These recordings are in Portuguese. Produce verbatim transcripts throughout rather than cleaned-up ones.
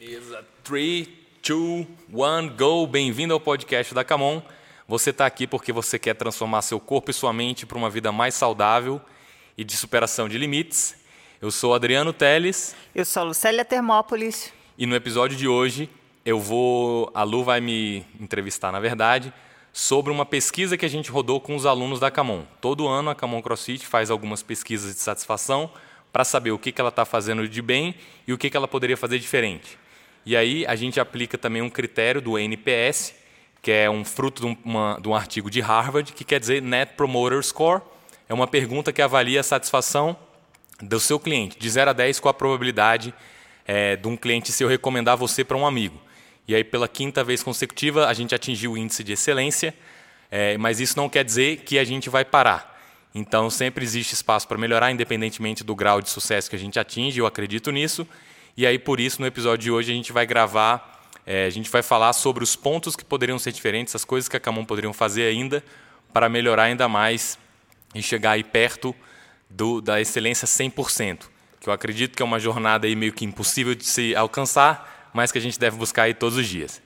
Beleza, três, dois, um, go! Bem-vindo ao podcast da Camon. Você está aqui porque você quer transformar seu corpo e sua mente para uma vida mais saudável e de superação de limites. Eu sou Adriano Teles. Eu sou Lucélia Termópolis. E no episódio de hoje, eu vou... a Lu vai me entrevistar, na verdade, sobre uma pesquisa que a gente rodou com os alunos da Camon. Todo ano a Camon CrossFit faz algumas pesquisas de satisfação para saber o que ela está fazendo de bem e o que ela poderia fazer diferente. E aí a gente aplica também um critério do N P S, que é um fruto de, uma, de um artigo de Harvard, que quer dizer Net Promoter Score. É uma pergunta que avalia a satisfação do seu cliente, de zero a dez, com a probabilidade é, de um cliente seu recomendar você para um amigo. E aí, pela quinta vez consecutiva, a gente atingiu o índice de excelência, é, mas isso não quer dizer que a gente vai parar. Então, sempre existe espaço para melhorar, independentemente do grau de sucesso que a gente atinge, eu acredito nisso. E aí, por isso, no episódio de hoje, a gente vai gravar, é, a gente vai falar sobre os pontos que poderiam ser diferentes, as coisas que a Camon poderiam fazer ainda para melhorar ainda mais e chegar aí perto do, da excelência cem por cento, que eu acredito que é uma jornada aí meio que impossível de se alcançar, mas que a gente deve buscar aí todos os dias.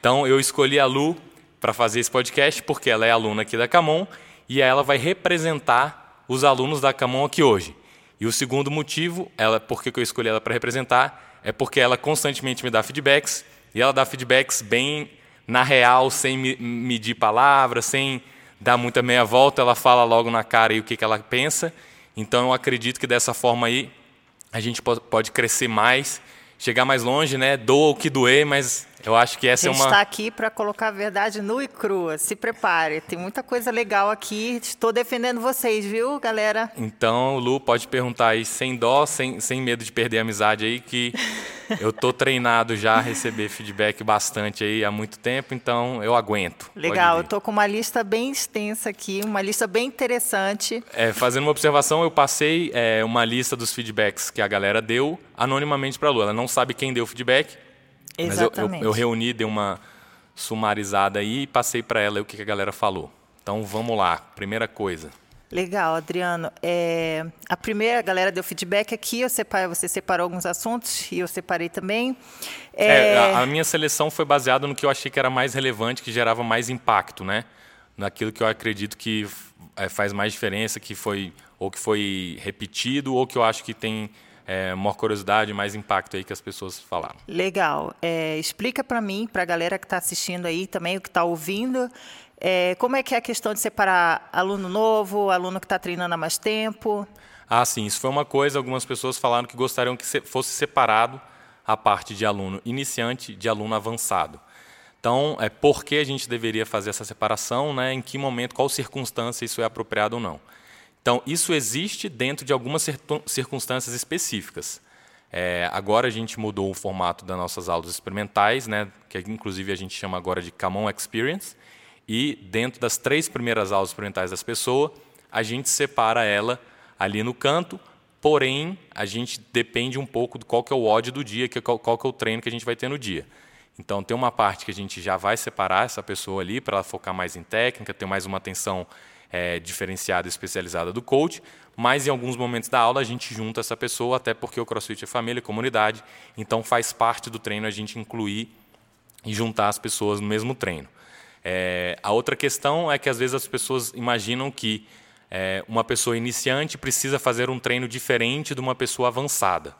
Então, eu escolhi a Lu para fazer esse podcast porque ela é aluna aqui da Camon, e ela vai representar os alunos da Camon aqui hoje. E o segundo motivo, ela, porque eu escolhi ela para representar, é porque ela constantemente me dá feedbacks, e ela dá feedbacks bem na real, sem me, medir palavras, sem dar muita meia volta, ela fala logo na cara aí o que, que ela pensa. Então eu acredito que dessa forma aí a gente pode crescer mais, chegar mais longe, né? Doa o que doer, mas eu acho que essa é uma... A gente está aqui para colocar a verdade nua e crua. Se prepare, tem muita coisa legal aqui. Estou defendendo vocês, viu, galera? Então, Lu, pode perguntar aí sem dó, sem, sem medo de perder a amizade aí, que eu estou treinado já a receber feedback bastante aí há muito tempo, então eu aguento. Legal, eu estou com uma lista bem extensa aqui, uma lista bem interessante. É, fazendo uma observação, eu passei é, uma lista dos feedbacks que a galera deu anonimamente para a Lu. Ela não sabe quem deu o feedback. Mas eu, eu, eu reuni, dei uma sumarizada aí e passei para ela o que a galera falou. Então, vamos lá. Primeira coisa. Legal, Adriano. É, a primeira, a galera deu feedback aqui. Eu separo, você separou alguns assuntos e eu separei também. É... É, a, a minha seleção foi baseada no que eu achei que era mais relevante, que gerava mais impacto, né? Naquilo que eu acredito que faz mais diferença, que foi, ou que foi repetido, ou que eu acho que tem... É, maior curiosidade, mais impacto aí que as pessoas falaram. Legal. É, explica para mim, para a galera que está assistindo aí também, o que está ouvindo, é, como é que é a questão de separar aluno novo, aluno que está treinando há mais tempo? Ah, sim. Isso foi uma coisa, algumas pessoas falaram que gostariam que fosse separado a parte de aluno iniciante de aluno avançado. Então, é, por que a gente deveria fazer essa separação, né? Em que momento, qual circunstância isso é apropriado ou não? Então, isso existe dentro de algumas circunstâncias específicas. É, agora a gente mudou o formato das nossas aulas experimentais, né, que inclusive a gente chama agora de Camon Experience, e dentro das três primeiras aulas experimentais das pessoas, a gente separa ela ali no canto, porém, a gente depende um pouco de qual que é o ódio do dia, qual que é o treino que a gente vai ter no dia. Então, tem uma parte que a gente já vai separar essa pessoa ali para ela focar mais em técnica, ter mais uma atenção... É, diferenciada e especializada do coach, mas em alguns momentos da aula a gente junta essa pessoa, até porque o CrossFit é família, é comunidade, então faz parte do treino a gente incluir e juntar as pessoas no mesmo treino. É, a outra questão é que às vezes as pessoas imaginam que é, uma pessoa iniciante precisa fazer um treino diferente de uma pessoa avançada.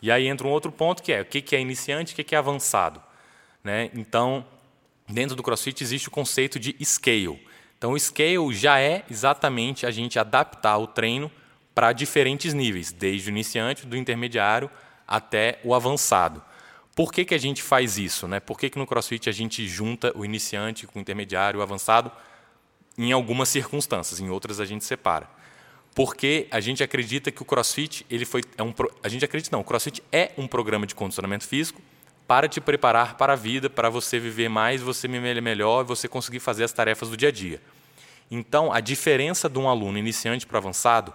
E aí entra um outro ponto que é, o que é iniciante e o que é avançado, né? Então, dentro do CrossFit existe o conceito de scale. Então, o scale já é exatamente a gente adaptar o treino para diferentes níveis, desde o iniciante, do intermediário até o avançado. Por que que a gente faz isso, né? Por que que no CrossFit a gente junta o iniciante com o intermediário e o avançado em algumas circunstâncias, em outras a gente separa? Porque a gente acredita que o CrossFit, ele foi, é um, a gente acredita não, o CrossFit é um programa de condicionamento físico para te preparar para a vida, para você viver mais, você viver melhor, você conseguir fazer as tarefas do dia a dia. Então, a diferença de um aluno iniciante para avançado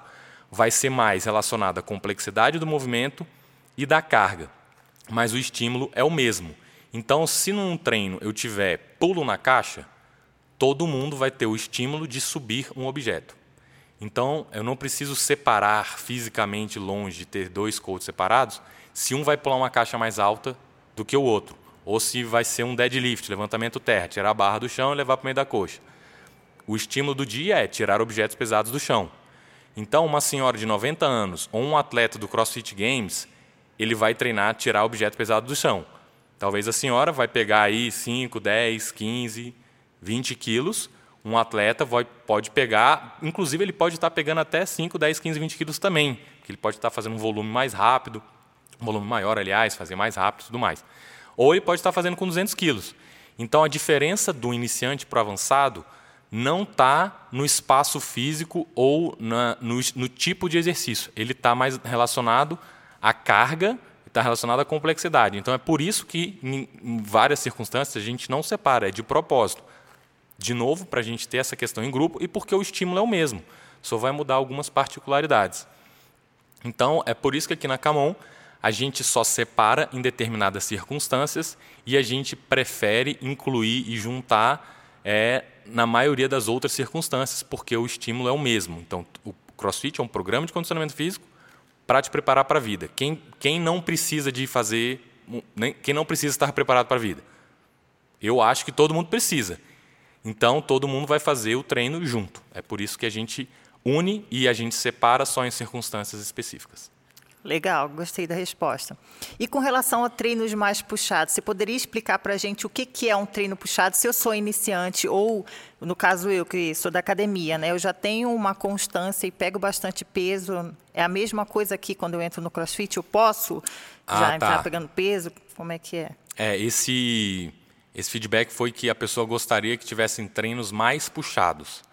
vai ser mais relacionada à complexidade do movimento e da carga, mas o estímulo é o mesmo. Então, se num treino eu tiver pulo na caixa, todo mundo vai ter o estímulo de subir um objeto. Então, eu não preciso separar fisicamente longe, ter dois coaches separados, se um vai pular uma caixa mais alta, do que o outro. Ou se vai ser um deadlift, levantamento terra, tirar a barra do chão e levar para o meio da coxa. O estímulo do dia é tirar objetos pesados do chão. Então, uma senhora de noventa anos ou um atleta do CrossFit Games, ele vai treinar tirar objeto pesado do chão. Talvez a senhora vai pegar aí cinco, dez, quinze, vinte quilos. Um atleta vai, pode pegar, inclusive ele pode estar pegando até cinco, dez, quinze, vinte quilos também, porque ele pode estar fazendo um volume mais rápido, um volume maior, aliás, fazer mais rápido e tudo mais. Ou ele pode estar fazendo com duzentos quilos. Então, a diferença do iniciante para o avançado não está no espaço físico ou na, no, no tipo de exercício. Ele está mais relacionado à carga, está relacionado à complexidade. Então, é por isso que, em, em várias circunstâncias, a gente não separa, é de propósito. De novo, para a gente ter essa questão em grupo e porque o estímulo é o mesmo, só vai mudar algumas particularidades. Então, é por isso que aqui na Camon a gente só separa em determinadas circunstâncias e a gente prefere incluir e juntar é, na maioria das outras circunstâncias, porque o estímulo é o mesmo. Então, o CrossFit é um programa de condicionamento físico para te preparar para a vida. Quem, quem não precisa de fazer, nem, quem não precisa estar preparado para a vida? Eu acho que todo mundo precisa. Então, todo mundo vai fazer o treino junto. É por isso que a gente une e a gente separa só em circunstâncias específicas. Legal, gostei da resposta. E com relação a treinos mais puxados, você poderia explicar para a gente o que, que é um treino puxado? Se eu sou iniciante ou, no caso eu, que sou da academia, né, eu já tenho uma constância e pego bastante peso, é a mesma coisa aqui quando eu entro no CrossFit? Eu posso ah, já tá. entrar pegando peso? Como é que é? É, esse... Esse feedback foi que a pessoa gostaria que tivessem treinos mais puxados.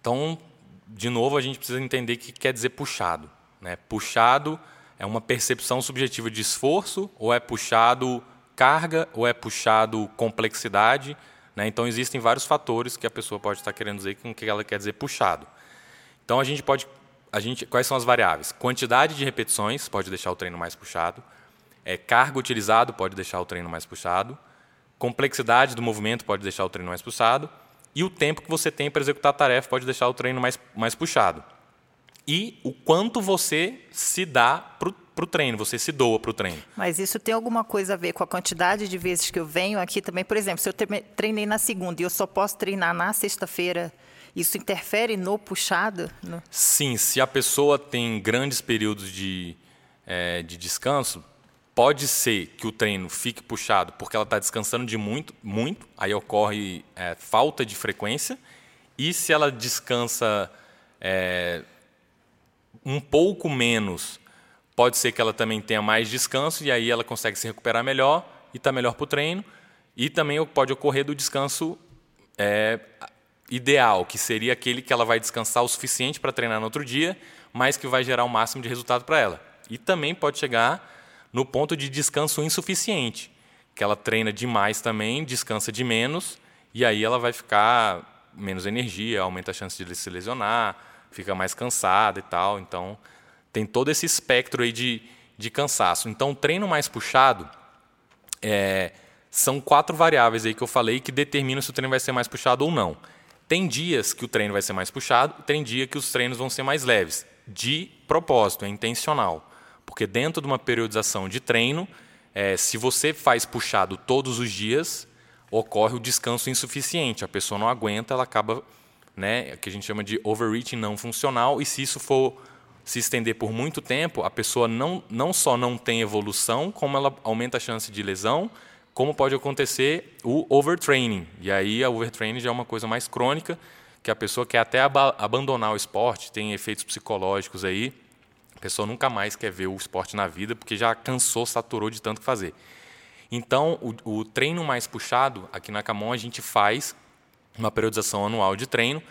Então, de novo, a gente precisa entender o que quer dizer puxado, né? Puxado é uma percepção subjetiva de esforço, ou é puxado carga, ou é puxado complexidade, né? Então, existem vários fatores que a pessoa pode estar querendo dizer com o que ela quer dizer puxado. Então, a gente pode... A gente, quais são as variáveis? Quantidade de repetições pode deixar o treino mais puxado. É, carga utilizado pode deixar o treino mais puxado. Complexidade do movimento pode deixar o treino mais puxado e o tempo que você tem para executar a tarefa pode deixar o treino mais, mais puxado. E o quanto você se dá para o treino, você se doa para o treino. Mas isso tem alguma coisa a ver com a quantidade de vezes que eu venho aqui também? Por exemplo, se eu treinei na segunda e eu só posso treinar na sexta-feira, isso interfere no puxado? No... Sim, se a pessoa tem grandes períodos de, é, de descanso, pode ser que o treino fique puxado porque ela está descansando de muito, muito, aí ocorre é, falta de frequência. E se ela descansa é, um pouco menos, pode ser que ela também tenha mais descanso e aí ela consegue se recuperar melhor e está melhor para o treino. E também pode ocorrer do descanso é, ideal, que seria aquele que ela vai descansar o suficiente para treinar no outro dia, mas que vai gerar o máximo de resultado para ela. E também pode chegar... no ponto de descanso insuficiente, que ela treina demais também, descansa de menos, e aí ela vai ficar menos energia, aumenta a chance de se lesionar, fica mais cansada e tal. Então, tem todo esse espectro aí de, de cansaço. Então, o treino mais puxado, é, são quatro variáveis aí que eu falei que determinam se o treino vai ser mais puxado ou não. Tem dias que o treino vai ser mais puxado, tem dia que os treinos vão ser mais leves, de propósito, é intencional. Porque dentro de uma periodização de treino, é, se você faz puxado todos os dias, ocorre o descanso insuficiente. A pessoa não aguenta, ela acaba, né, o que a gente chama de overreaching não funcional. E se isso for se estender por muito tempo, a pessoa não, não só não tem evolução, como ela aumenta a chance de lesão, como pode acontecer o overtraining. E aí a overtraining já é uma coisa mais crônica, que a pessoa quer até ab- abandonar o esporte, tem efeitos psicológicos aí. A pessoa nunca mais quer ver o esporte na vida porque já cansou, saturou de tanto fazer. Então, o, o treino mais puxado, aqui na Camon, a gente faz uma periodização anual de treino.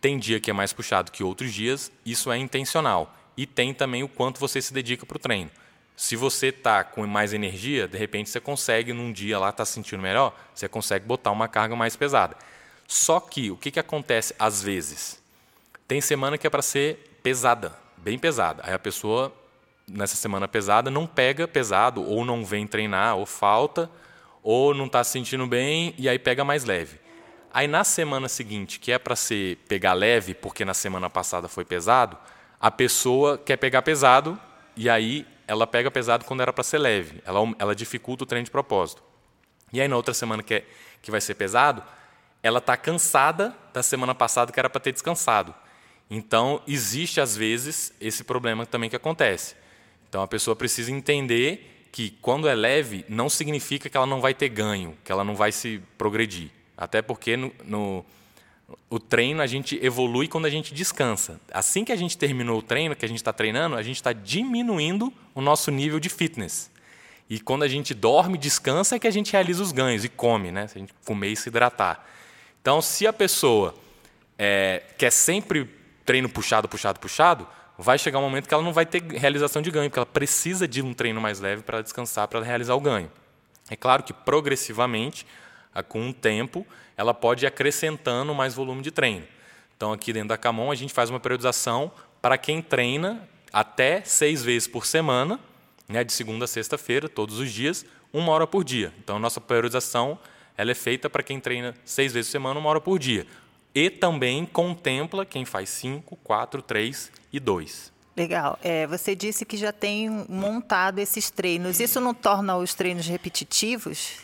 Tem dia que é mais puxado que outros dias, isso é intencional. E tem também o quanto você se dedica para o treino. Se você está com mais energia, de repente você consegue, num dia lá, está se sentindo melhor, você consegue botar uma carga mais pesada. Só que, o que, que acontece às vezes? Tem semana que é para ser pesada. Bem pesada. Aí a pessoa, nessa semana pesada, não pega pesado, ou não vem treinar, ou falta, ou não está se sentindo bem, e aí pega mais leve. Aí na semana seguinte, que é para ser pegar leve, porque na semana passada foi pesado, a pessoa quer pegar pesado, e aí ela pega pesado quando era para ser leve. Ela, ela dificulta o treino de propósito. E aí, na outra semana que, é, que vai ser pesado, ela está cansada da semana passada que era para ter descansado. Então, existe, às vezes, esse problema também que acontece. Então, a pessoa precisa entender que, quando é leve, não significa que ela não vai ter ganho, que ela não vai se progredir. Até porque no, no, o treino a gente evolui quando a gente descansa. Assim que a gente terminou o treino, que a gente está treinando, a gente está diminuindo o nosso nível de fitness. E quando a gente dorme, descansa, é que a gente realiza os ganhos e come, né? Se a gente comer e se hidratar. Então, se a pessoa é, quer sempre treino puxado, puxado, puxado, vai chegar um momento que ela não vai ter realização de ganho, porque ela precisa de um treino mais leve para descansar, para realizar o ganho. É claro que, progressivamente, com o tempo, ela pode ir acrescentando mais volume de treino. Então, aqui dentro da Camon, a gente faz uma periodização para quem treina até seis vezes por semana, né, de segunda a sexta-feira, todos os dias, uma hora por dia. Então, a nossa periodização ela é feita para quem treina seis vezes por semana, uma hora por dia. E também contempla quem faz cinco, quatro, três e dois. Legal. É, você disse que já tem montado esses treinos. Isso não torna os treinos repetitivos?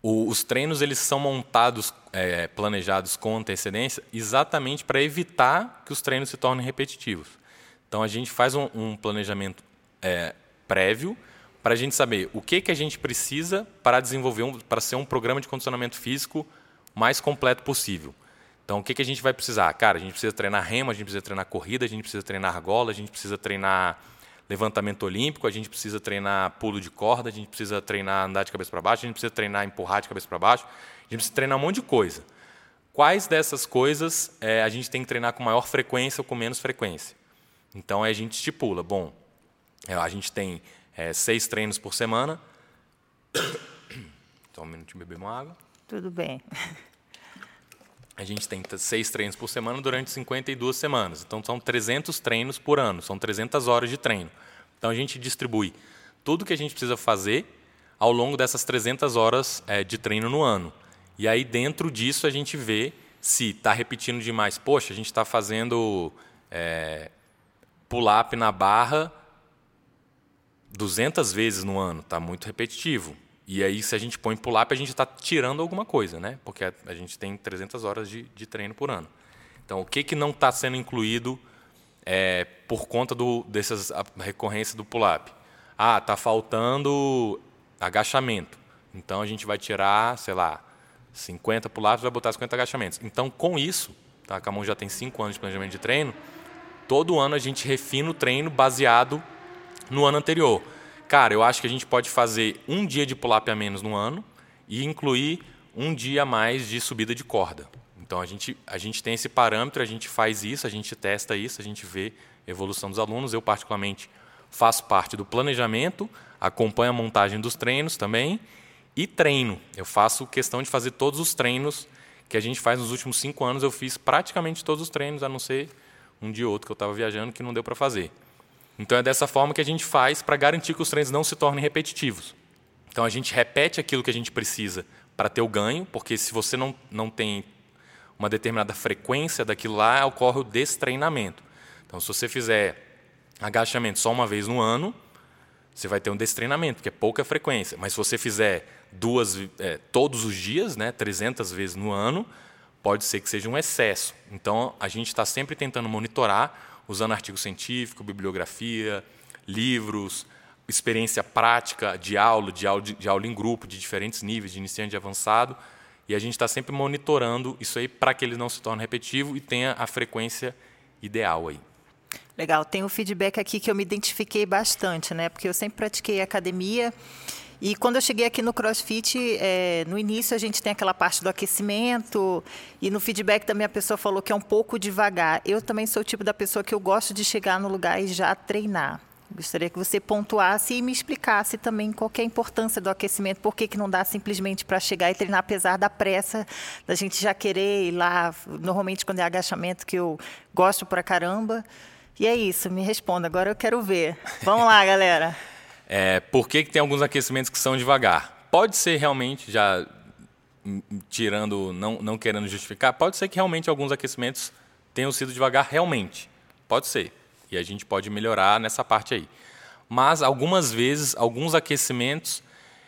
O, os treinos eles são montados, é, planejados com antecedência, exatamente para evitar que os treinos se tornem repetitivos. Então, a gente faz um, um planejamento é, prévio para a gente saber o que, que a gente precisa para desenvolver, um, para ser um programa de condicionamento físico mais completo possível. Então, o que, que a gente vai precisar? Cara, a gente precisa treinar remo, a gente precisa treinar corrida, a gente precisa treinar argola, a gente precisa treinar levantamento olímpico, a gente precisa treinar pulo de corda, a gente precisa treinar andar de cabeça para baixo, a gente precisa treinar empurrar de cabeça para baixo, a gente precisa treinar um monte de coisa. Quais dessas coisas é, a gente tem que treinar com maior frequência ou com menos frequência? Então, aí a gente estipula, bom, a gente tem é, seis treinos por semana. Só um minutinho, beber uma água. Tudo bem. A gente tem seis treinos por semana durante cinquenta e duas semanas. Então, são trezentos treinos por ano, são trezentas horas de treino. Então, a gente distribui tudo que a gente precisa fazer ao longo dessas trezentas horas é, de treino no ano. E aí, dentro disso, a gente vê se está repetindo demais. Poxa, a gente está fazendo é, pull-up na barra duzentas vezes no ano, está muito repetitivo. E aí, se a gente põe pull-up, a gente está tirando alguma coisa, né? Porque a gente tem trezentas horas de, de treino por ano. Então, o que, que não está sendo incluído é, por conta do, dessas recorrência do pull-up? Ah, está faltando agachamento. Então, a gente vai tirar, sei lá, cinquenta pull-ups, vai botar cinquenta agachamentos. Então, com isso, tá? A Camon já tem cinco anos de planejamento de treino, todo ano a gente refina o treino baseado no ano anterior. Cara, eu acho que a gente pode fazer um dia de pull-up a menos no ano e incluir um dia a mais de subida de corda. Então, a gente, a gente tem esse parâmetro, a gente faz isso, a gente testa isso, a gente vê a evolução dos alunos. Eu, particularmente, faço parte do planejamento, acompanho a montagem dos treinos também e treino. Eu faço questão de fazer todos os treinos que a gente faz nos últimos cinco anos. Eu fiz praticamente todos os treinos, a não ser um dia ou outro que eu estava viajando que não deu para fazer. Então, é dessa forma que a gente faz para garantir que os treinos não se tornem repetitivos. Então, a gente repete aquilo que a gente precisa para ter o ganho, porque se você não, não tem uma determinada frequência daquilo lá, ocorre o destreinamento. Então, se você fizer agachamento só uma vez no ano, você vai ter um destreinamento, porque é pouca frequência. Mas se você fizer duas, é, todos os dias, né, trezentas vezes no ano, pode ser que seja um excesso. Então, a gente está sempre tentando monitorar, usando artigo científico, bibliografia, livros, experiência prática de aula, de aula, de aula em grupo, de diferentes níveis, de iniciante e avançado. E a gente está sempre monitorando isso aí para que ele não se torne repetitivo e tenha a frequência ideal aí. Legal. Tem um feedback aqui que eu me identifiquei bastante, né? Porque eu sempre pratiquei academia. E quando eu cheguei aqui no CrossFit, é, no início a gente tem aquela parte do aquecimento e no feedback da minha pessoa falou que é um pouco devagar. Eu também sou o tipo da pessoa que eu gosto de chegar no lugar e já treinar. Gostaria que você pontuasse e me explicasse também qual que é a importância do aquecimento, por que que não dá simplesmente para chegar e treinar, apesar da pressa da gente já querer ir lá, normalmente quando é agachamento que eu gosto pra caramba. E é isso, me responda, agora eu quero ver. Vamos lá, galera. É, por que que tem alguns aquecimentos que são devagar? Pode ser realmente, já tirando, não, não querendo justificar, pode ser que realmente alguns aquecimentos tenham sido devagar realmente. Pode ser. E a gente pode melhorar nessa parte aí. mas algumas vezes, alguns aquecimentos,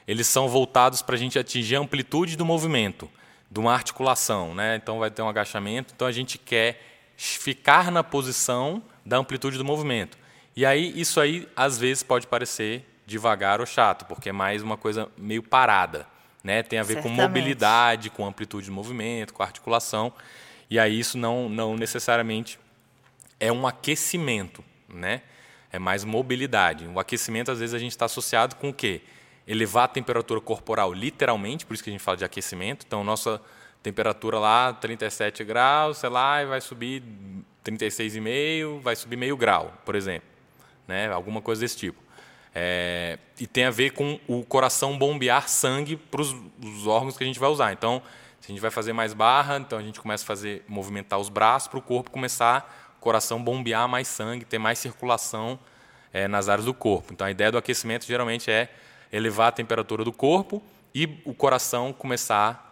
eles são voltados para a gente atingir a amplitude do movimento, de uma articulação, né? Então vai ter um agachamento, então a gente quer ficar na posição da amplitude do movimento. E aí isso aí às vezes pode parecer devagar ou chato, porque é mais uma coisa meio parada, né? Tem a ver Certamente. com mobilidade, com amplitude do movimento, com articulação. E aí isso não, não necessariamente é um aquecimento, né? É mais mobilidade. O aquecimento às vezes a gente está associado com o quê? Elevar a temperatura corporal literalmente, por isso que a gente fala de aquecimento. Então, nossa temperatura lá, trinta e sete graus, sei lá, e vai subir trinta e seis vírgula cinco, vai subir meio grau, por exemplo, né? Alguma coisa desse tipo. É, e tem a ver com o coração bombear sangue para os órgãos que a gente vai usar. Então, se a gente vai fazer mais barra, então a gente começa a fazer, movimentar os braços para o corpo começar, o coração bombear mais sangue, ter mais circulação é, nas áreas do corpo. Então, a ideia do aquecimento geralmente é elevar a temperatura do corpo e o coração começar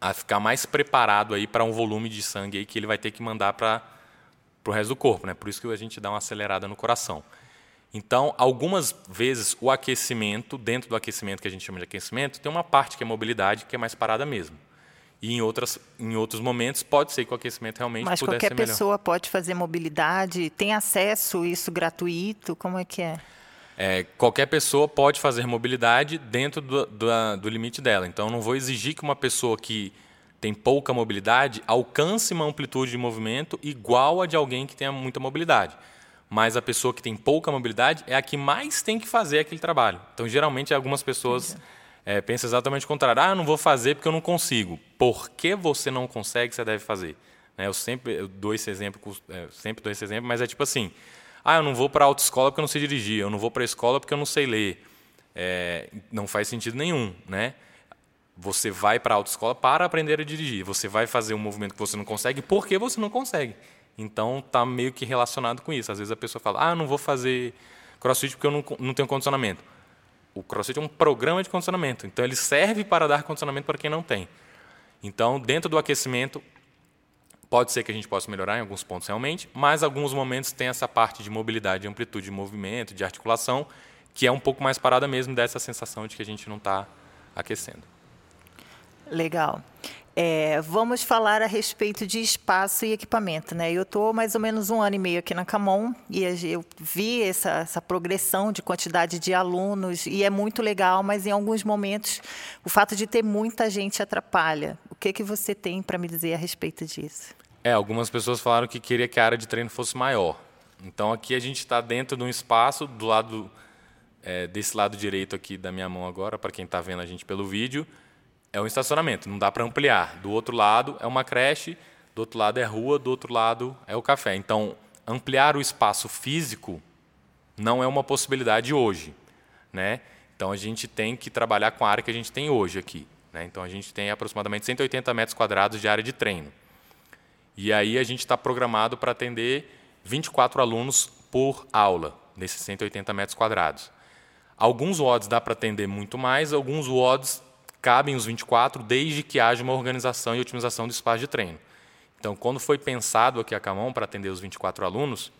a ficar mais preparado aí para um volume de sangue aí que ele vai ter que mandar para o resto do corpo, né? Por isso que a gente dá uma acelerada no coração. Então, algumas vezes, o aquecimento, dentro do aquecimento que a gente chama de aquecimento, tem uma parte que é mobilidade, que é mais parada mesmo. E em, outras, em outros momentos, pode ser que o aquecimento realmente pudesse ser melhor. Mas qualquer pessoa pode fazer mobilidade? Tem acesso a isso gratuito? Como é que é? É, qualquer pessoa pode fazer mobilidade dentro do, do, do limite dela. Então, não vou exigir que uma pessoa que tem pouca mobilidade alcance uma amplitude de movimento igual a de alguém que tenha muita mobilidade. Mas a pessoa que tem pouca mobilidade é a que mais tem que fazer aquele trabalho. Então, geralmente, algumas pessoas é, pensam exatamente o contrário. Ah, não vou fazer porque eu não consigo. Por que você não consegue, você deve fazer? Né? Eu, sempre, eu dou esse exemplo, é, sempre dou esse exemplo, mas é tipo assim... Ah, eu não vou para a autoescola porque eu não sei dirigir. Eu não vou para a escola porque eu não sei ler. É, não faz sentido nenhum, né? Você vai para a autoescola para aprender a dirigir. Você vai fazer um movimento que você não consegue porque você não consegue. Então, está meio que relacionado com isso. Às vezes a pessoa fala, ah, eu não vou fazer CrossFit porque eu não, não tenho condicionamento. O CrossFit é um programa de condicionamento. Então, ele serve para dar condicionamento para quem não tem. Então, dentro do aquecimento... Pode ser que a gente possa melhorar em alguns pontos realmente, mas alguns momentos tem essa parte de mobilidade, de amplitude, de movimento, de articulação, que é um pouco mais parada mesmo, dessa sensação de que a gente não está aquecendo. Legal. É, vamos falar a respeito de espaço e equipamento, né? Eu estou mais ou menos um ano e meio aqui na Camon e eu vi essa, essa progressão de quantidade de alunos e é muito legal, mas em alguns momentos o fato de ter muita gente atrapalha. O que, que você tem para me dizer a respeito disso? É, algumas pessoas falaram que queria que a área de treino fosse maior. Então, aqui a gente está dentro de um espaço, do lado, é, desse lado direito aqui da minha mão agora, para quem está vendo a gente pelo vídeo, é um estacionamento, não dá para ampliar. Do outro lado é uma creche, do outro lado é rua, do outro lado é o café. Então, ampliar o espaço físico não é uma possibilidade hoje, né? Então, a gente tem que trabalhar com a área que a gente tem hoje aqui, né? Então, a gente tem aproximadamente cento e oitenta metros quadrados de área de treino. E aí, a gente está programado para atender vinte e quatro alunos por aula, nesses cento e oitenta metros quadrados. Alguns W O Ds dá para atender muito mais, alguns W O Ds... Cabem os vinte e quatro, desde que haja uma organização e otimização do espaço de treino. Então, quando foi pensado aqui a Camon para atender os vinte e quatro alunos,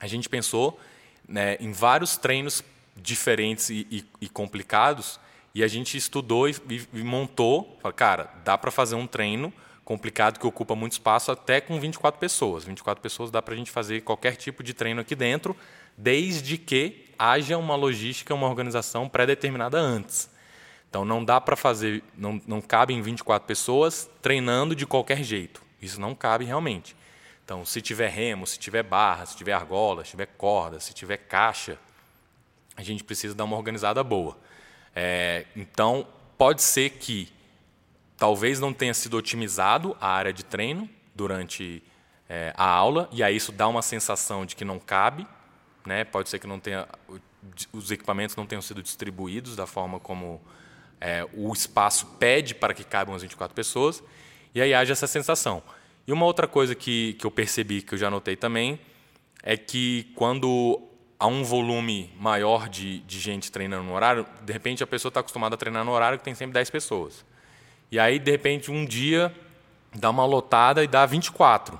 a gente pensou, né, em vários treinos diferentes e, e, e complicados, e a gente estudou e, e montou, falou, cara, dá para fazer um treino complicado que ocupa muito espaço até com vinte e quatro pessoas. vinte e quatro pessoas dá para a gente fazer qualquer tipo de treino aqui dentro, desde que haja uma logística, uma organização pré-determinada antes. Então, não dá para fazer, não, não cabe em vinte e quatro pessoas treinando de qualquer jeito. Isso não cabe realmente. Então, se tiver remo, se tiver barra, se tiver argola, se tiver corda, se tiver caixa, a gente precisa dar uma organizada boa. É, então, pode ser que talvez não tenha sido otimizado a área de treino durante é, a aula, e aí isso dá uma sensação de que não cabe, né? Pode ser que não tenha, os equipamentos não tenham sido distribuídos da forma como... É, o espaço pede para que cabam as vinte e quatro pessoas, e aí haja essa sensação. E uma outra coisa que, que eu percebi, que eu já notei também, é que quando há um volume maior de, de gente treinando no horário, de repente a pessoa está acostumada a treinar no horário que tem sempre dez pessoas. E aí, de repente, um dia dá uma lotada e dá vinte e quatro.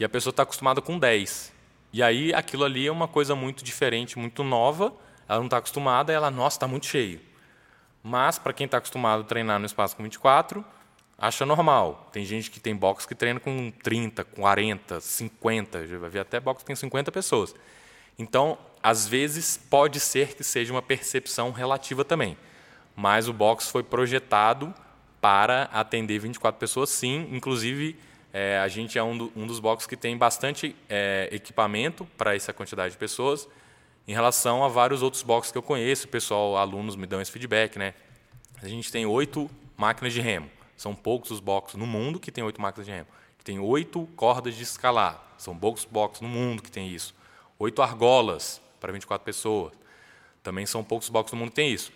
E a pessoa está acostumada com dez. E aí aquilo ali é uma coisa muito diferente, muito nova, ela não está acostumada, ela, nossa, está muito cheio. Mas, para quem está acostumado a treinar no espaço com vinte e quatro, acha normal. Tem gente que tem box que treina com trinta, quarenta, cinquenta, já vai ver até box que tem cinquenta pessoas. Então, às vezes, pode ser que seja uma percepção relativa também. Mas o box foi projetado para atender vinte e quatro pessoas, sim. Inclusive, é, a gente é um, do, um dos boxes que tem bastante é, equipamento para essa quantidade de pessoas. Em relação a vários outros boxes que eu conheço, pessoal, alunos me dão esse feedback, né? A gente tem oito máquinas de remo. São poucos os boxes no mundo que tem oito máquinas de remo. Tem oito cordas de escalar. São poucos boxes no mundo que tem isso. Oito argolas para vinte e quatro pessoas. Também são poucos boxes no mundo que tem isso.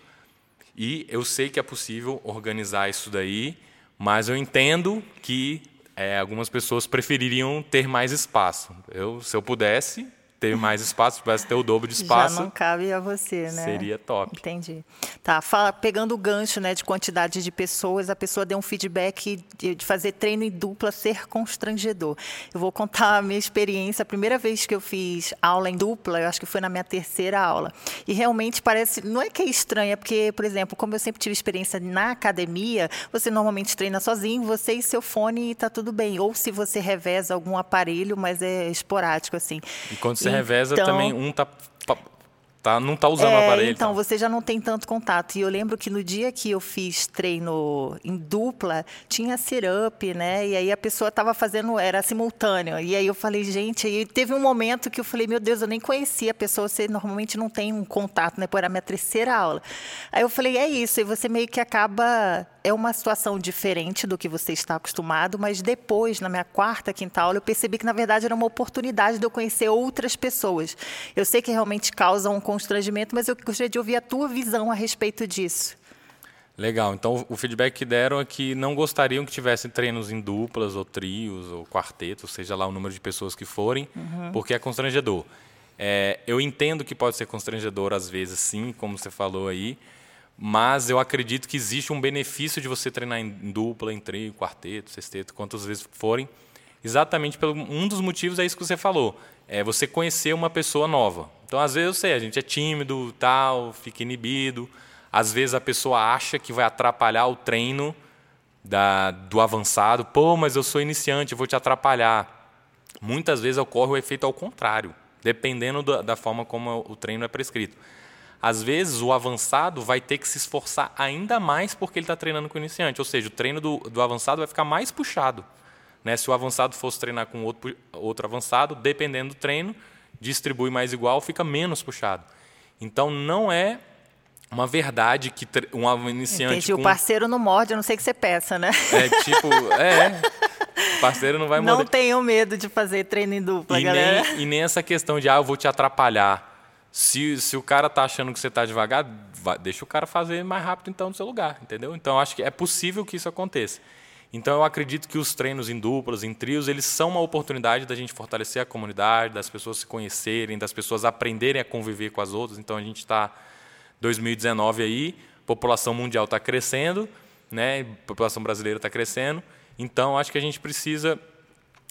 E eu sei que é possível organizar isso daí, mas eu entendo que é, algumas pessoas prefeririam ter mais espaço. Eu, se eu pudesse... ter mais espaço, se pudesse ter o dobro de espaço... Já não cabe a você, né? Seria top. Entendi. Tá, fala, pegando o gancho, né, de quantidade de pessoas, a pessoa deu um feedback de fazer treino em dupla ser constrangedor. Eu vou contar a minha experiência. A primeira vez que eu fiz aula em dupla, eu acho que foi na minha terceira aula. E realmente parece... Não é que é estranho, é porque, por exemplo, como eu sempre tive experiência na academia, você normalmente treina sozinho, você e seu fone, e tá tudo bem. Ou se você reveza algum aparelho, mas é esporádico, assim. E quando você reveza, então, também um tá, tá, não tá usando o é, aparelho. Então, tá. Você já não tem tanto contato. E eu lembro que no dia que eu fiz treino em dupla, tinha sit-up, né? E aí a pessoa estava fazendo, era simultâneo. E aí eu falei, gente, aí teve um momento que eu falei, meu Deus, eu nem conhecia a pessoa, você normalmente não tem um contato, né? Pô, era a minha terceira aula. Aí eu falei, é isso, e você meio que acaba... É uma situação diferente do que você está acostumado, mas depois, na minha quarta, quinta aula, eu percebi que, na verdade, era uma oportunidade de eu conhecer outras pessoas. Eu sei que realmente causa um constrangimento, mas eu gostaria de ouvir a tua visão a respeito disso. Legal. Então, o feedback que deram é que não gostariam que tivessem treinos em duplas, ou trios, ou quartetos, seja lá o número de pessoas que forem, uhum. Porque é constrangedor. É, eu entendo que pode ser constrangedor às vezes, sim, como você falou aí, mas eu acredito que existe um benefício de você treinar em dupla, em trio, quarteto, sexteto, quantas vezes forem, exatamente pelo um dos motivos é isso que você falou, é você conhecer uma pessoa nova. Então, às vezes, eu sei, a gente é tímido, tal, fica inibido, às vezes a pessoa acha que vai atrapalhar o treino da, do avançado, pô, mas eu sou iniciante, eu vou te atrapalhar. Muitas vezes ocorre o efeito ao contrário, dependendo da, da forma como o treino é prescrito. Às vezes, o avançado vai ter que se esforçar ainda mais porque ele está treinando com o iniciante. Ou seja, o treino do, do avançado vai ficar mais puxado. Né? Se o avançado fosse treinar com outro, outro avançado, dependendo do treino, distribui mais igual, fica menos puxado. Então, não é uma verdade que tre- um iniciante... Entendi, com... o parceiro não morde, a não ser que você peça, né? É tipo... é. O parceiro não vai morder. Não tenham medo de fazer treino em dupla, e galera. Nem, e nem essa questão de, ah, eu vou te atrapalhar. Se, se o cara tá achando que você tá devagar, vai, deixa o cara fazer mais rápido então no seu lugar, entendeu? Então, acho que é possível que isso aconteça. Então, eu acredito que os treinos em duplas, em trios, eles são uma oportunidade da gente fortalecer a comunidade, das pessoas se conhecerem, das pessoas aprenderem a conviver com as outras. Então, a gente está em dois mil e dezenove aí, população mundial está crescendo, né? População brasileira está crescendo. Então, acho que a gente precisa...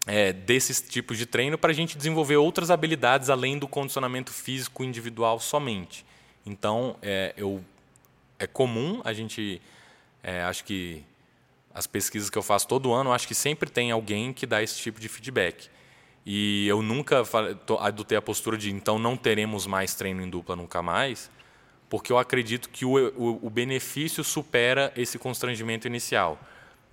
É, desses tipos de treino para a gente desenvolver outras habilidades além do condicionamento físico individual somente. Então, é, eu, é comum a gente... É, acho que as pesquisas que eu faço todo ano, acho que sempre tem alguém que dá esse tipo de feedback. E eu nunca adotei a postura de, então, não teremos mais treino em dupla nunca mais, porque eu acredito que o, o, o benefício supera esse constrangimento inicial.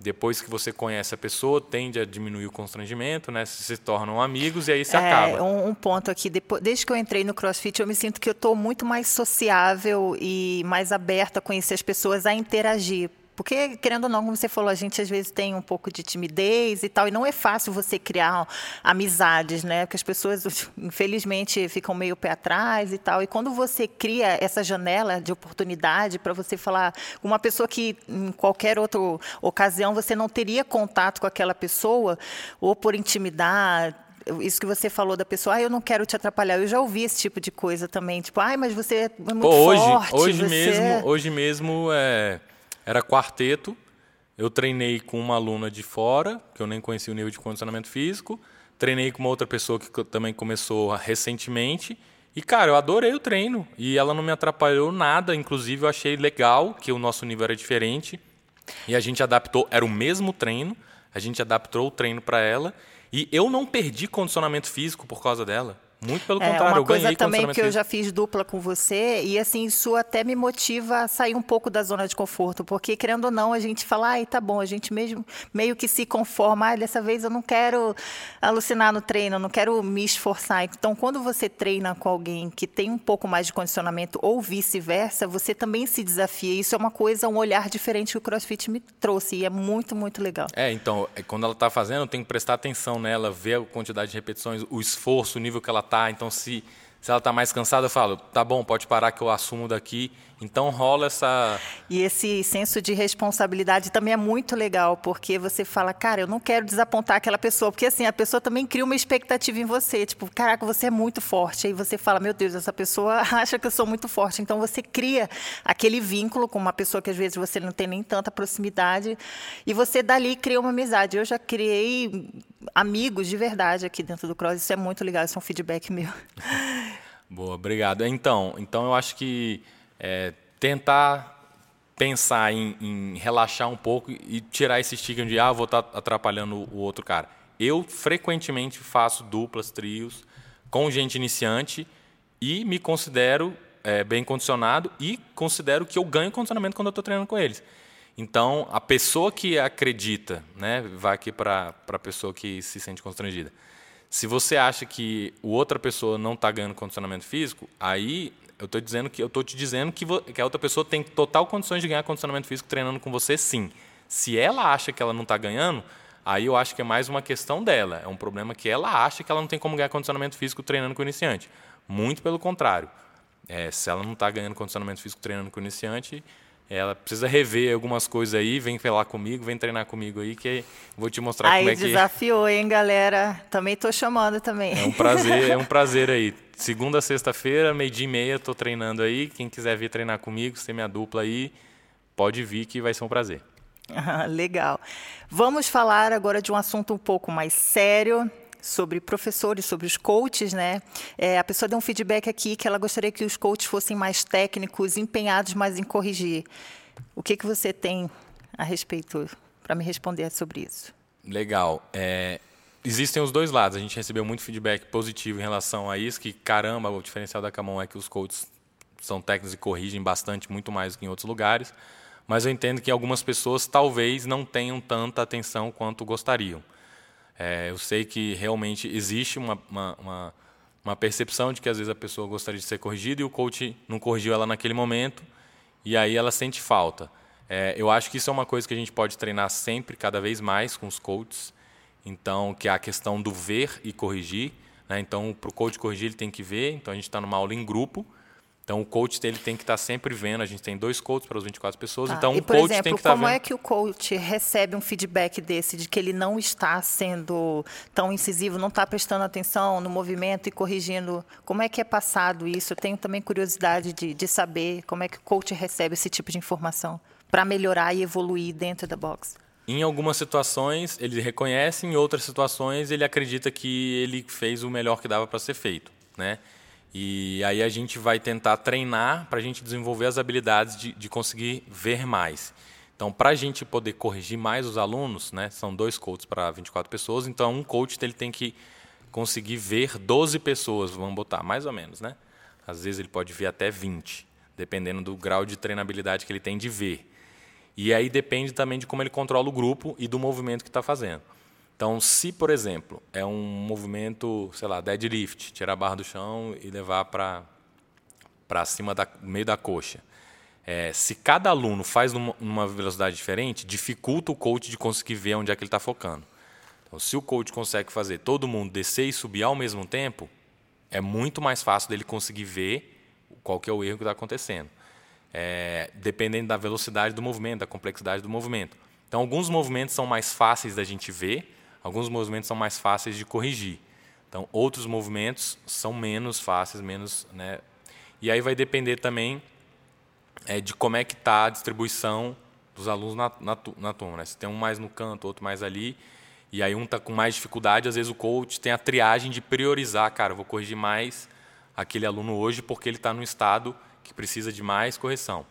Depois que você conhece a pessoa, tende a diminuir o constrangimento, né? Se tornam amigos e aí se é, acaba. Um, um ponto aqui, depois, desde que eu entrei no CrossFit, eu me sinto que eu estou muito mais sociável e mais aberta a conhecer as pessoas, a interagir. Porque, querendo ou não, como você falou, a gente às vezes tem um pouco de timidez e tal, e não é fácil você criar amizades, né? Porque as pessoas, infelizmente, ficam meio pé atrás e tal. E quando você cria essa janela de oportunidade para você falar com uma pessoa que, em qualquer outra ocasião, você não teria contato com aquela pessoa, ou por intimidade, isso que você falou da pessoa, ah, eu não quero te atrapalhar. Eu já ouvi esse tipo de coisa também, tipo, ai, mas você é muito Pô, hoje, forte. Hoje, você... mesmo, hoje mesmo, é... era quarteto, eu treinei com uma aluna de fora, que eu nem conhecia o nível de condicionamento físico, treinei com uma outra pessoa que também começou recentemente, E, cara, eu adorei o treino. E ela não me atrapalhou nada. Inclusive, eu achei legal que o nosso nível era diferente. E a gente adaptou. Era o mesmo treino. A gente adaptou o treino para ela. E eu não perdi condicionamento físico por causa dela. Muito pelo é, contrário, eu ganhei condicionamento físico. É, uma coisa também que eu já fiz dupla com você. E, assim, isso até me motiva a sair um pouco da zona de conforto. Porque, querendo ou não, a gente fala... Ai, tá bom. A gente mesmo, meio que se conforma. Ai, dessa vez eu não quero alucinar no treino. Eu não quero me esforçar. Então, quando você treina com alguém que tem um pouco mais de condicionamento ou vice-versa, você também se desafia. Isso é uma coisa, um olhar diferente que o CrossFit me trouxe. E é muito, muito legal. É, então, quando ela tá fazendo, eu tenho que prestar atenção nela. Ver a quantidade de repetições, o esforço, o nível que ela tá, então se, se ela está mais cansada, eu falo, tá bom, pode parar que eu assumo daqui. Então rola essa... E esse senso de responsabilidade também é muito legal, porque você fala, cara, eu não quero desapontar aquela pessoa, porque assim, a pessoa também cria uma expectativa em você, tipo, caraca, você é muito forte. Aí você fala, meu Deus, essa pessoa acha que eu sou muito forte. Então você cria aquele vínculo com uma pessoa que às vezes você não tem nem tanta proximidade, e você dali cria uma amizade. Eu já criei amigos de verdade aqui dentro do Cross, isso é muito legal, isso é um feedback meu. Boa, obrigado. Então, então eu acho que É, tentar pensar em, em relaxar um pouco e tirar esse estigma de, ah, vou estar atrapalhando o outro cara. Eu frequentemente faço duplas, trios, com gente iniciante e me considero é, bem condicionado e considero que eu ganho condicionamento quando eu estou treinando com eles. Então, a pessoa que acredita, né, vai aqui para a pessoa que se sente constrangida. Se você acha que outra pessoa não está ganhando condicionamento físico, aí... Eu estou dizendo que eu estou te dizendo que, vo, que a outra pessoa tem total condições de ganhar condicionamento físico treinando com você, sim. Se ela acha que ela não está ganhando, aí eu acho que é mais uma questão dela. É um problema que ela acha que ela não tem como ganhar condicionamento físico treinando com iniciante. Muito pelo contrário. É, se ela não está ganhando condicionamento físico treinando com iniciante, ela precisa rever algumas coisas aí, vem falar comigo, vem treinar comigo aí, que vou te mostrar aí como é que... Aí desafiou, hein, galera? Também tô chamando também. É um prazer, é um prazer aí. Segunda a sexta-feira, meio-dia e meia, tô treinando aí. Quem quiser vir treinar comigo, ser minha dupla aí, pode vir que vai ser um prazer. Ah, legal. Vamos falar agora de um assunto um pouco mais sério, sobre professores, sobre os coaches, né? É, a pessoa deu um feedback aqui que ela gostaria que os coaches fossem mais técnicos, empenhados mais em corrigir. O que que você tem a respeito para me responder sobre isso? Legal. É, existem os dois lados. A gente recebeu muito feedback positivo em relação a isso, que, caramba, o diferencial da Camon é que os coaches são técnicos e corrigem bastante, muito mais do que em outros lugares. Mas eu entendo que algumas pessoas talvez não tenham tanta atenção quanto gostariam. É, eu sei que realmente existe uma, uma, uma, uma percepção de que às vezes a pessoa gostaria de ser corrigida e o coach não corrigiu ela naquele momento e aí ela sente falta. É, eu acho que isso é uma coisa que a gente pode treinar sempre, cada vez mais com os coaches. Então, que é a questão do ver e corrigir, né? Então, para o coach corrigir, ele tem que ver. Então, a gente está numa aula em grupo. Então, o coach ele tem que estar sempre vendo. A gente tem dois coaches para as vinte e quatro pessoas. Tá. Então, o um coach exemplo, tem que estar vendo. Como é que o coach recebe um feedback desse, de que ele não está sendo tão incisivo, não está prestando atenção no movimento e corrigindo? Como é que é passado isso? Eu tenho também curiosidade de, de saber como é que o coach recebe esse tipo de informação para melhorar e evoluir dentro da box. Em algumas situações, ele reconhece. Em outras situações, ele acredita que ele fez o melhor que dava para ser feito, né? E aí a gente vai tentar treinar para a gente desenvolver as habilidades de, de conseguir ver mais. Então, para a gente poder corrigir mais os alunos, né, são dois coaches para vinte e quatro pessoas, então um coach ele tem que conseguir ver doze pessoas, vamos botar, mais ou menos, né? Às vezes ele pode ver até vinte, dependendo do grau de treinabilidade que ele tem de ver. E aí depende também de como ele controla o grupo e do movimento que está fazendo. Então, se, por exemplo, é um movimento, sei lá, deadlift, tirar a barra do chão e levar para para cima do meio da coxa. É, se cada aluno faz numa, numa velocidade diferente, dificulta o coach de conseguir ver onde é que ele está focando. Então, se o coach consegue fazer todo mundo descer e subir ao mesmo tempo, é muito mais fácil dele conseguir ver qual que é o erro que está acontecendo. É, dependendo da velocidade do movimento, da complexidade do movimento. Então, alguns movimentos são mais fáceis da gente ver, alguns movimentos são mais fáceis de corrigir. Então, outros movimentos são menos fáceis, menos, né? E aí vai depender também é, de como é que está a distribuição dos alunos na, na, na turma, né? Se tem um mais no canto, outro mais ali, e aí um está com mais dificuldade, às vezes o coach tem a triagem de priorizar, cara, eu vou corrigir mais aquele aluno hoje porque ele está num estado que precisa de mais correção.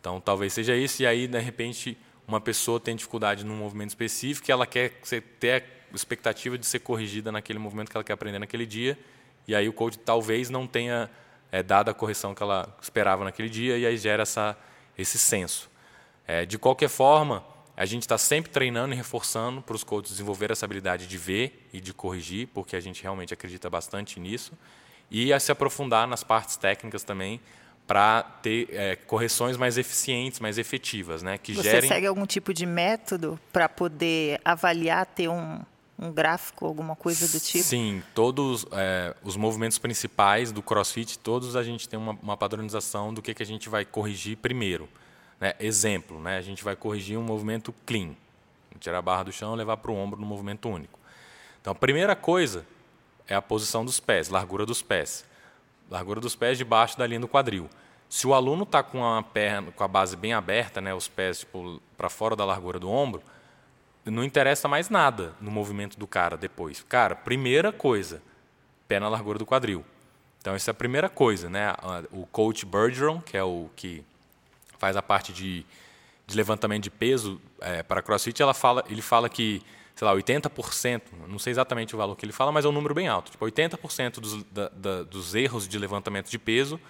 Então, talvez seja isso, e aí, de repente, uma pessoa tem dificuldade num movimento específico e ela quer ter a expectativa de ser corrigida naquele movimento que ela quer aprender naquele dia, e aí o coach talvez não tenha é, dado a correção que ela esperava naquele dia, e aí gera essa, esse senso. É, de qualquer forma, a gente está sempre treinando e reforçando para os coaches desenvolver essa habilidade de ver e de corrigir, porque a gente realmente acredita bastante nisso, e a se aprofundar nas partes técnicas também, para ter é, correções mais eficientes, mais efetivas, né? Que Você gerem... segue algum tipo de método para poder avaliar, ter um, um gráfico, alguma coisa do tipo? Sim, todos é, os movimentos principais do CrossFit, todos a gente tem uma, uma padronização do que, que a gente vai corrigir primeiro. Né? Exemplo, né? A gente vai corrigir um movimento clean, tirar a barra do chão e levar para o ombro no movimento único. Então, a primeira coisa é a posição dos pés, largura dos pés. Largura dos pés debaixo da linha do quadril. Se o aluno está com a perna, com a base bem aberta, né, os pés tipo, para fora da largura do ombro, não interessa mais nada no movimento do cara depois. Cara, primeira coisa, pé na largura do quadril. Então, essa é a primeira coisa, né? O coach Bergeron, que é o que faz a parte de, de levantamento de peso é, para CrossFit, ela fala, ele fala que sei lá, oitenta por cento, não sei exatamente o valor que ele fala, mas é um número bem alto. Tipo, oitenta por cento dos, da, da, dos erros de levantamento de peso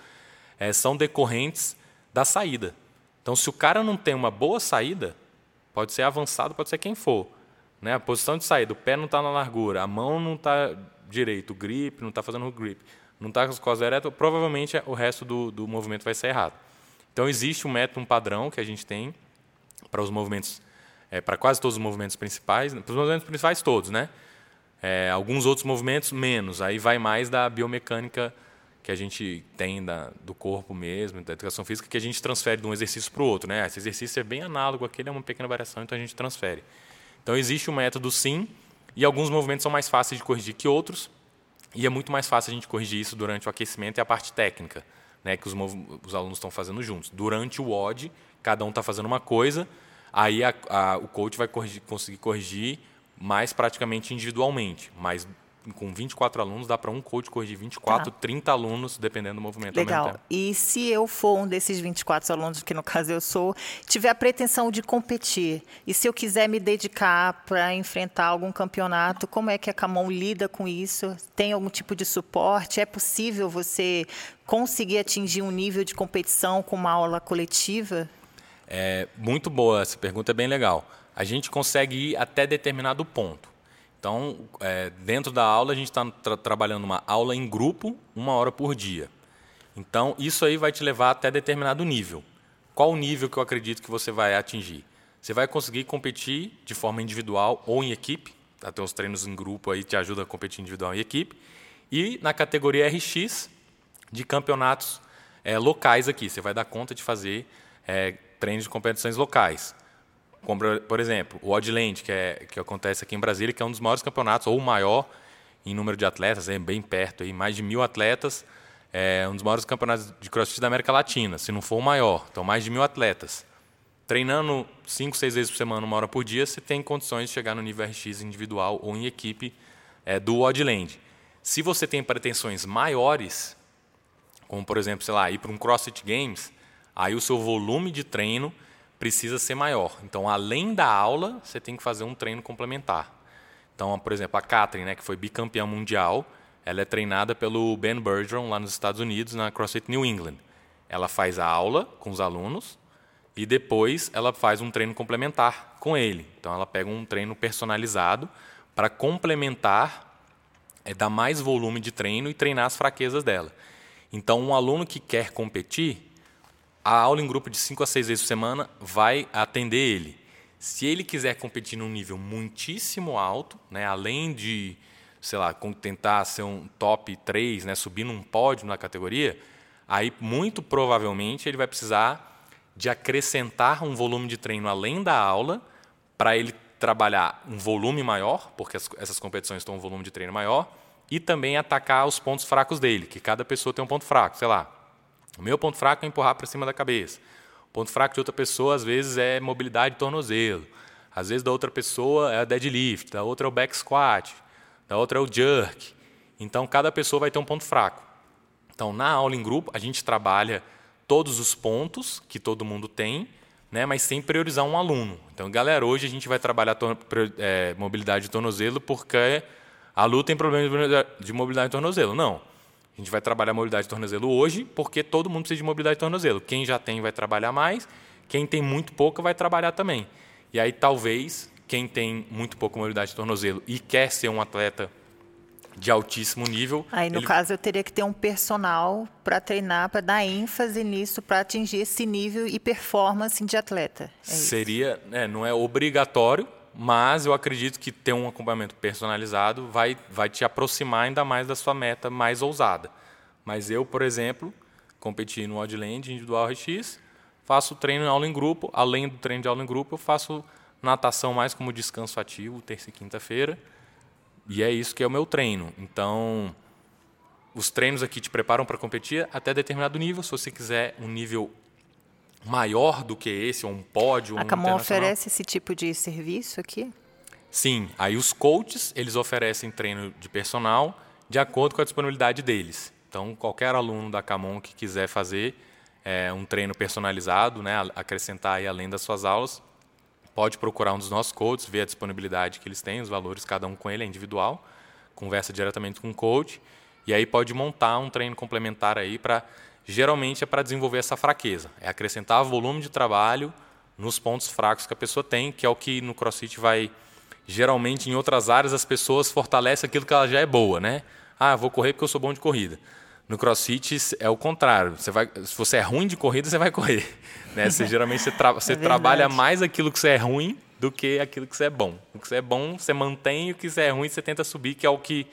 é, são decorrentes da saída. Então, se o cara não tem uma boa saída, pode ser avançado, pode ser quem for. Né? A posição de saída, o pé não está na largura, a mão não está direito, o grip, não está fazendo o grip, não está com as costas eretas, provavelmente o resto do, do movimento vai ser errado. Então, existe um método, um padrão que a gente tem para os movimentos... É, para quase todos os movimentos principais, para os movimentos principais todos, né? É, alguns outros movimentos menos, aí vai mais da biomecânica que a gente tem da, do corpo mesmo, da educação física, que a gente transfere de um exercício para o outro, né? Esse exercício é bem análogo, aquele é uma pequena variação, então a gente transfere. Então existe um método sim, e alguns movimentos são mais fáceis de corrigir que outros, e é muito mais fácil a gente corrigir isso durante o aquecimento e a parte técnica, né? Que os, mov- os alunos estão fazendo juntos. Durante o O D, cada um está fazendo uma coisa. Aí a, a, o coach vai corrigir, conseguir corrigir mais praticamente individualmente, mas com vinte e quatro alunos dá para um coach corrigir vinte e quatro, tá. trinta alunos, dependendo do movimento. Legal. E se eu for um desses vinte e quatro alunos, que no caso eu sou, tiver a pretensão de competir, e se eu quiser me dedicar para enfrentar algum campeonato, como é que a Camon lida com isso? Tem algum tipo de suporte? É possível você conseguir atingir um nível de competição com uma aula coletiva? É muito boa, essa pergunta é bem legal. A gente consegue ir até determinado ponto. Então, é, dentro da aula, a gente está tra- trabalhando uma aula em grupo, uma hora por dia. Então, isso aí vai te levar até determinado nível. Qual o nível que eu acredito que você vai atingir? Você vai conseguir competir de forma individual ou em equipe, até os treinos em grupo aí te ajudam a competir individual e equipe, e na categoria R X de campeonatos é, locais aqui. Você vai dar conta de fazer... É, treinos de competições locais. Como, por exemplo, o Ødland, que, é, que acontece aqui em Brasília, que é um dos maiores campeonatos, ou o maior em número de atletas, é bem perto, aí, mais de mil atletas, é um dos maiores campeonatos de CrossFit da América Latina, se não for o maior. Então, mais de mil atletas. Treinando cinco, seis vezes por semana, uma hora por dia, você tem condições de chegar no nível R X individual ou em equipe é, do Ødland. Se você tem pretensões maiores, como, por exemplo, sei lá, ir para um CrossFit Games, aí o seu volume de treino precisa ser maior. Então, além da aula, você tem que fazer um treino complementar. Então, por exemplo, a Catherine, né, que foi bicampeã mundial, ela é treinada pelo Ben Bergeron lá nos Estados Unidos, na CrossFit New England. Ela faz a aula com os alunos e depois ela faz um treino complementar com ele. Então, ela pega um treino personalizado para complementar, é, dar mais volume de treino e treinar as fraquezas dela. Então, um aluno que quer competir, a aula em grupo de cinco a seis vezes por semana vai atender ele. Se ele quiser competir num nível muitíssimo alto, né, além de, sei lá, tentar ser um top três, né, subir num pódio na categoria, aí muito provavelmente ele vai precisar de acrescentar um volume de treino além da aula para ele trabalhar um volume maior, porque as, essas competições estão um volume de treino maior, e também atacar os pontos fracos dele, que cada pessoa tem um ponto fraco, sei lá. O meu ponto fraco é empurrar para cima da cabeça. O ponto fraco de outra pessoa, às vezes, é mobilidade de tornozelo. Às vezes, da outra pessoa é a deadlift, da outra é o back squat, da outra é o jerk. Então, cada pessoa vai ter um ponto fraco. Então, na aula em grupo, a gente trabalha todos os pontos que todo mundo tem, né, mas sem priorizar um aluno. Então, galera, hoje a gente vai trabalhar to- é, mobilidade de tornozelo porque a Lu tem problema de mobilidade de tornozelo. Não. A gente vai trabalhar mobilidade de tornozelo hoje porque todo mundo precisa de mobilidade de tornozelo. Quem já tem vai trabalhar mais, quem tem muito pouco vai trabalhar também. E aí, talvez, quem tem muito pouco mobilidade de tornozelo e quer ser um atleta de altíssimo nível... Aí, no ele... caso, eu teria que ter um personal para treinar, para dar ênfase nisso, para atingir esse nível e performance de atleta. É Seria, é, não é obrigatório, mas eu acredito que ter um acompanhamento personalizado vai, vai te aproximar ainda mais da sua meta mais ousada. Mas eu, por exemplo, competi no Ødland individual R X, faço treino em aula em grupo, além do treino de aula em grupo, eu faço natação mais como descanso ativo, terça e quinta-feira, e é isso que é o meu treino. Então, os treinos aqui te preparam para competir até determinado nível. Se você quiser um nível maior do que esse, ou um pódio... A Camon oferece esse tipo de serviço aqui? Sim. Aí os coaches, eles oferecem treino de personal de acordo com a disponibilidade deles. Então, qualquer aluno da Camon que quiser fazer é, um treino personalizado, né, acrescentar aí além das suas aulas, pode procurar um dos nossos coaches, ver a disponibilidade que eles têm, os valores, cada um com ele, é individual, conversa diretamente com o coach, e aí pode montar um treino complementar aí para, geralmente é para desenvolver essa fraqueza, é acrescentar volume de trabalho nos pontos fracos que a pessoa tem, que é o que no CrossFit vai, geralmente em outras áreas as pessoas fortalecem aquilo que ela já é boa, né? Ah, vou correr porque eu sou bom de corrida. No CrossFit é o contrário. Você vai, se você é ruim de corrida, você vai correr. Né? Você, geralmente você, tra- você é trabalha mais aquilo que você é ruim do que aquilo que você é bom. O que você é bom, você mantém. O que você é ruim, você tenta subir, que é o que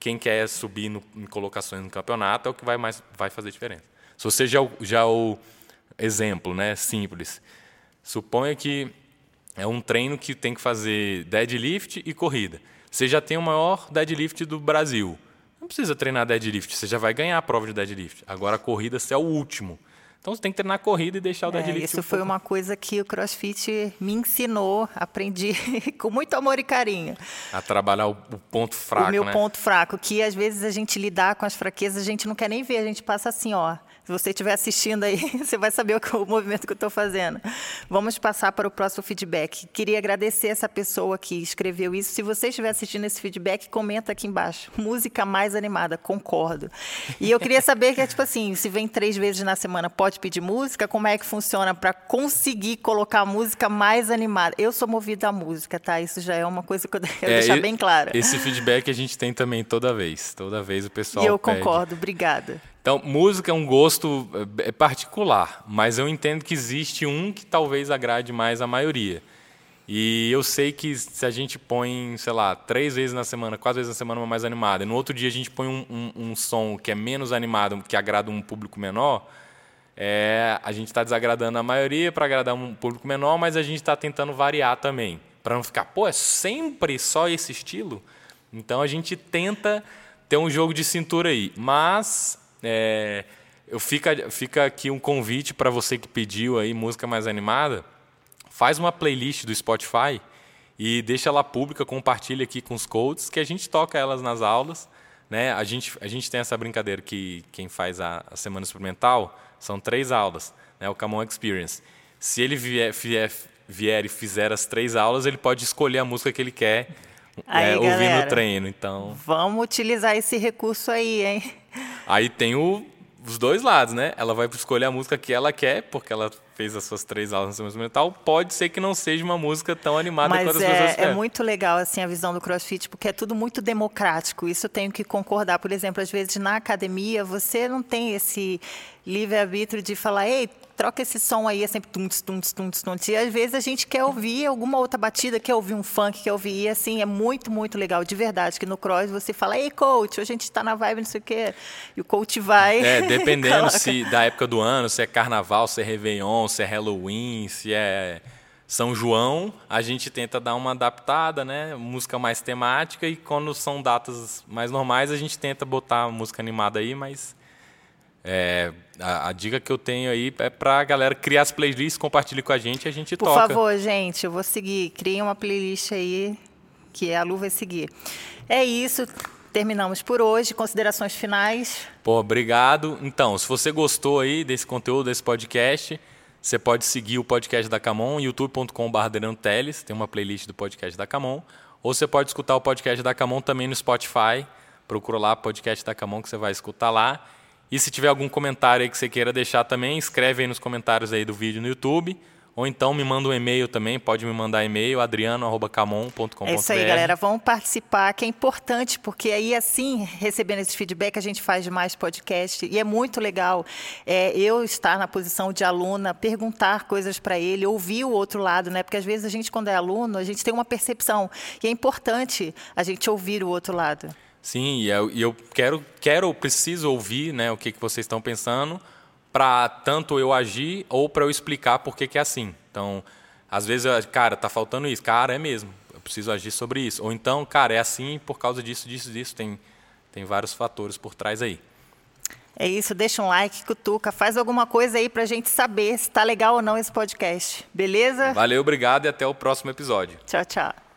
quem quer subir no, em colocações no campeonato é o que vai, mais, vai fazer diferença. Se você já, já o exemplo, né, simples, suponha que é um treino que tem que fazer deadlift e corrida. Você já tem o maior deadlift do Brasil. Não precisa treinar deadlift, você já vai ganhar a prova de deadlift. Agora a corrida, você é o último. Então você tem que treinar a corrida e deixar o deadlift. É, isso um foi pouco. Uma coisa que o CrossFit me ensinou, aprendi com muito amor e carinho. A trabalhar o, o ponto fraco, o meu né? ponto fraco, que às vezes a gente lidar com as fraquezas, a gente não quer nem ver, a gente passa assim, ó. Se você estiver assistindo aí, você vai saber o, que, o movimento que eu estou fazendo. Vamos passar para o próximo feedback. Queria agradecer essa pessoa que escreveu isso. Se você estiver assistindo esse feedback, comenta aqui embaixo. Música mais animada, concordo. E eu queria saber que é tipo assim, se vem três vezes na semana, pode pedir música? Como é que funciona para conseguir colocar a música mais animada? Eu sou movida à música, tá? Isso já é uma coisa que eu quero é, deixar e, bem clara. Esse feedback a gente tem também toda vez. Toda vez o pessoal E eu pede. Concordo, obrigada. Então, música é um gosto particular, mas eu entendo que existe um que talvez agrade mais a maioria. E eu sei que se a gente põe, sei lá, três vezes na semana, quatro vezes na semana uma mais animada, e no outro dia a gente põe um, um, um som que é menos animado, que agrada um público menor, é, a gente está desagradando a maioria para agradar um público menor, mas a gente está tentando variar também, para não ficar, pô, é sempre só esse estilo? Então, a gente tenta ter um jogo de cintura aí, mas... É, eu fica, fica aqui um convite para você que pediu aí música mais animada. Faz uma playlist do Spotify e deixa ela pública, compartilha aqui com os coaches, que a gente toca elas nas aulas, né? a, gente, a gente tem essa brincadeira que quem faz a, a semana experimental são três aulas, né? O Camon Experience. Se ele vier, vier, vier e fizer as três aulas, ele pode escolher a música que ele quer aí, é, galera, ouvir no treino. Então... Vamos utilizar esse recurso aí, hein? Aí tem o, os dois lados, né? Ela vai escolher a música que ela quer, porque ela fez as suas três aulas no instrumental. Pode ser que não seja uma música tão animada quanto as pessoas querem. Mas é muito legal assim, a visão do CrossFit, porque é tudo muito democrático. Isso eu tenho que concordar. Por exemplo, às vezes na academia, você não tem esse livre-arbítrio de falar... ei, troca esse som aí, é sempre tunts, tunts, tunts, tunts. E às vezes a gente quer ouvir alguma outra batida, quer ouvir um funk, quer ouvir, e assim, é muito, muito legal, de verdade, que no cross você fala, ei, coach, hoje a gente tá na vibe, não sei o quê, e o coach vai... É, dependendo se da época do ano, se é carnaval, se é Réveillon, se é Halloween, se é São João, a gente tenta dar uma adaptada, né, música mais temática, e quando são datas mais normais, a gente tenta botar música animada aí, mas... É, a, a dica que eu tenho aí é pra galera criar as playlists, compartilhe com a gente e a gente Por toca. Por favor, gente, eu vou seguir. Criem uma playlist aí que a Lu vai seguir. É isso. Terminamos por hoje. Considerações finais? Pô, obrigado. Então, se você gostou aí desse conteúdo, desse podcast, você pode seguir o podcast da Camon, youtube ponto com ponto br Adriano Teles, tem uma playlist do podcast da Camon. Ou você pode escutar o podcast da Camon também no Spotify. Procura lá podcast da Camon que você vai escutar lá. E se tiver algum comentário aí que você queira deixar também, escreve aí nos comentários aí do vídeo no YouTube. Ou então me manda um e-mail também, pode me mandar e-mail, adriano arroba camon ponto com ponto br. É isso aí, galera, vão participar, que é importante, porque aí assim, recebendo esse feedback, a gente faz mais podcast, e é muito legal é, eu estar na posição de aluna, perguntar coisas para ele, ouvir o outro lado, né? Porque às vezes a gente, quando é aluno, a gente tem uma percepção, e é importante a gente ouvir o outro lado. Sim, e eu, eu quero, quero, preciso ouvir, né, o que, que vocês estão pensando, para tanto eu agir ou para eu explicar por que que é assim. Então, às vezes, eu, cara, tá faltando isso. Cara, é mesmo, eu preciso agir sobre isso. Ou então, cara, é assim por causa disso, disso, disso. Tem, tem vários fatores por trás aí. É isso, deixa um like, cutuca, faz alguma coisa aí para a gente saber se tá legal ou não esse podcast. Beleza? Valeu, obrigado e até o próximo episódio. Tchau, tchau.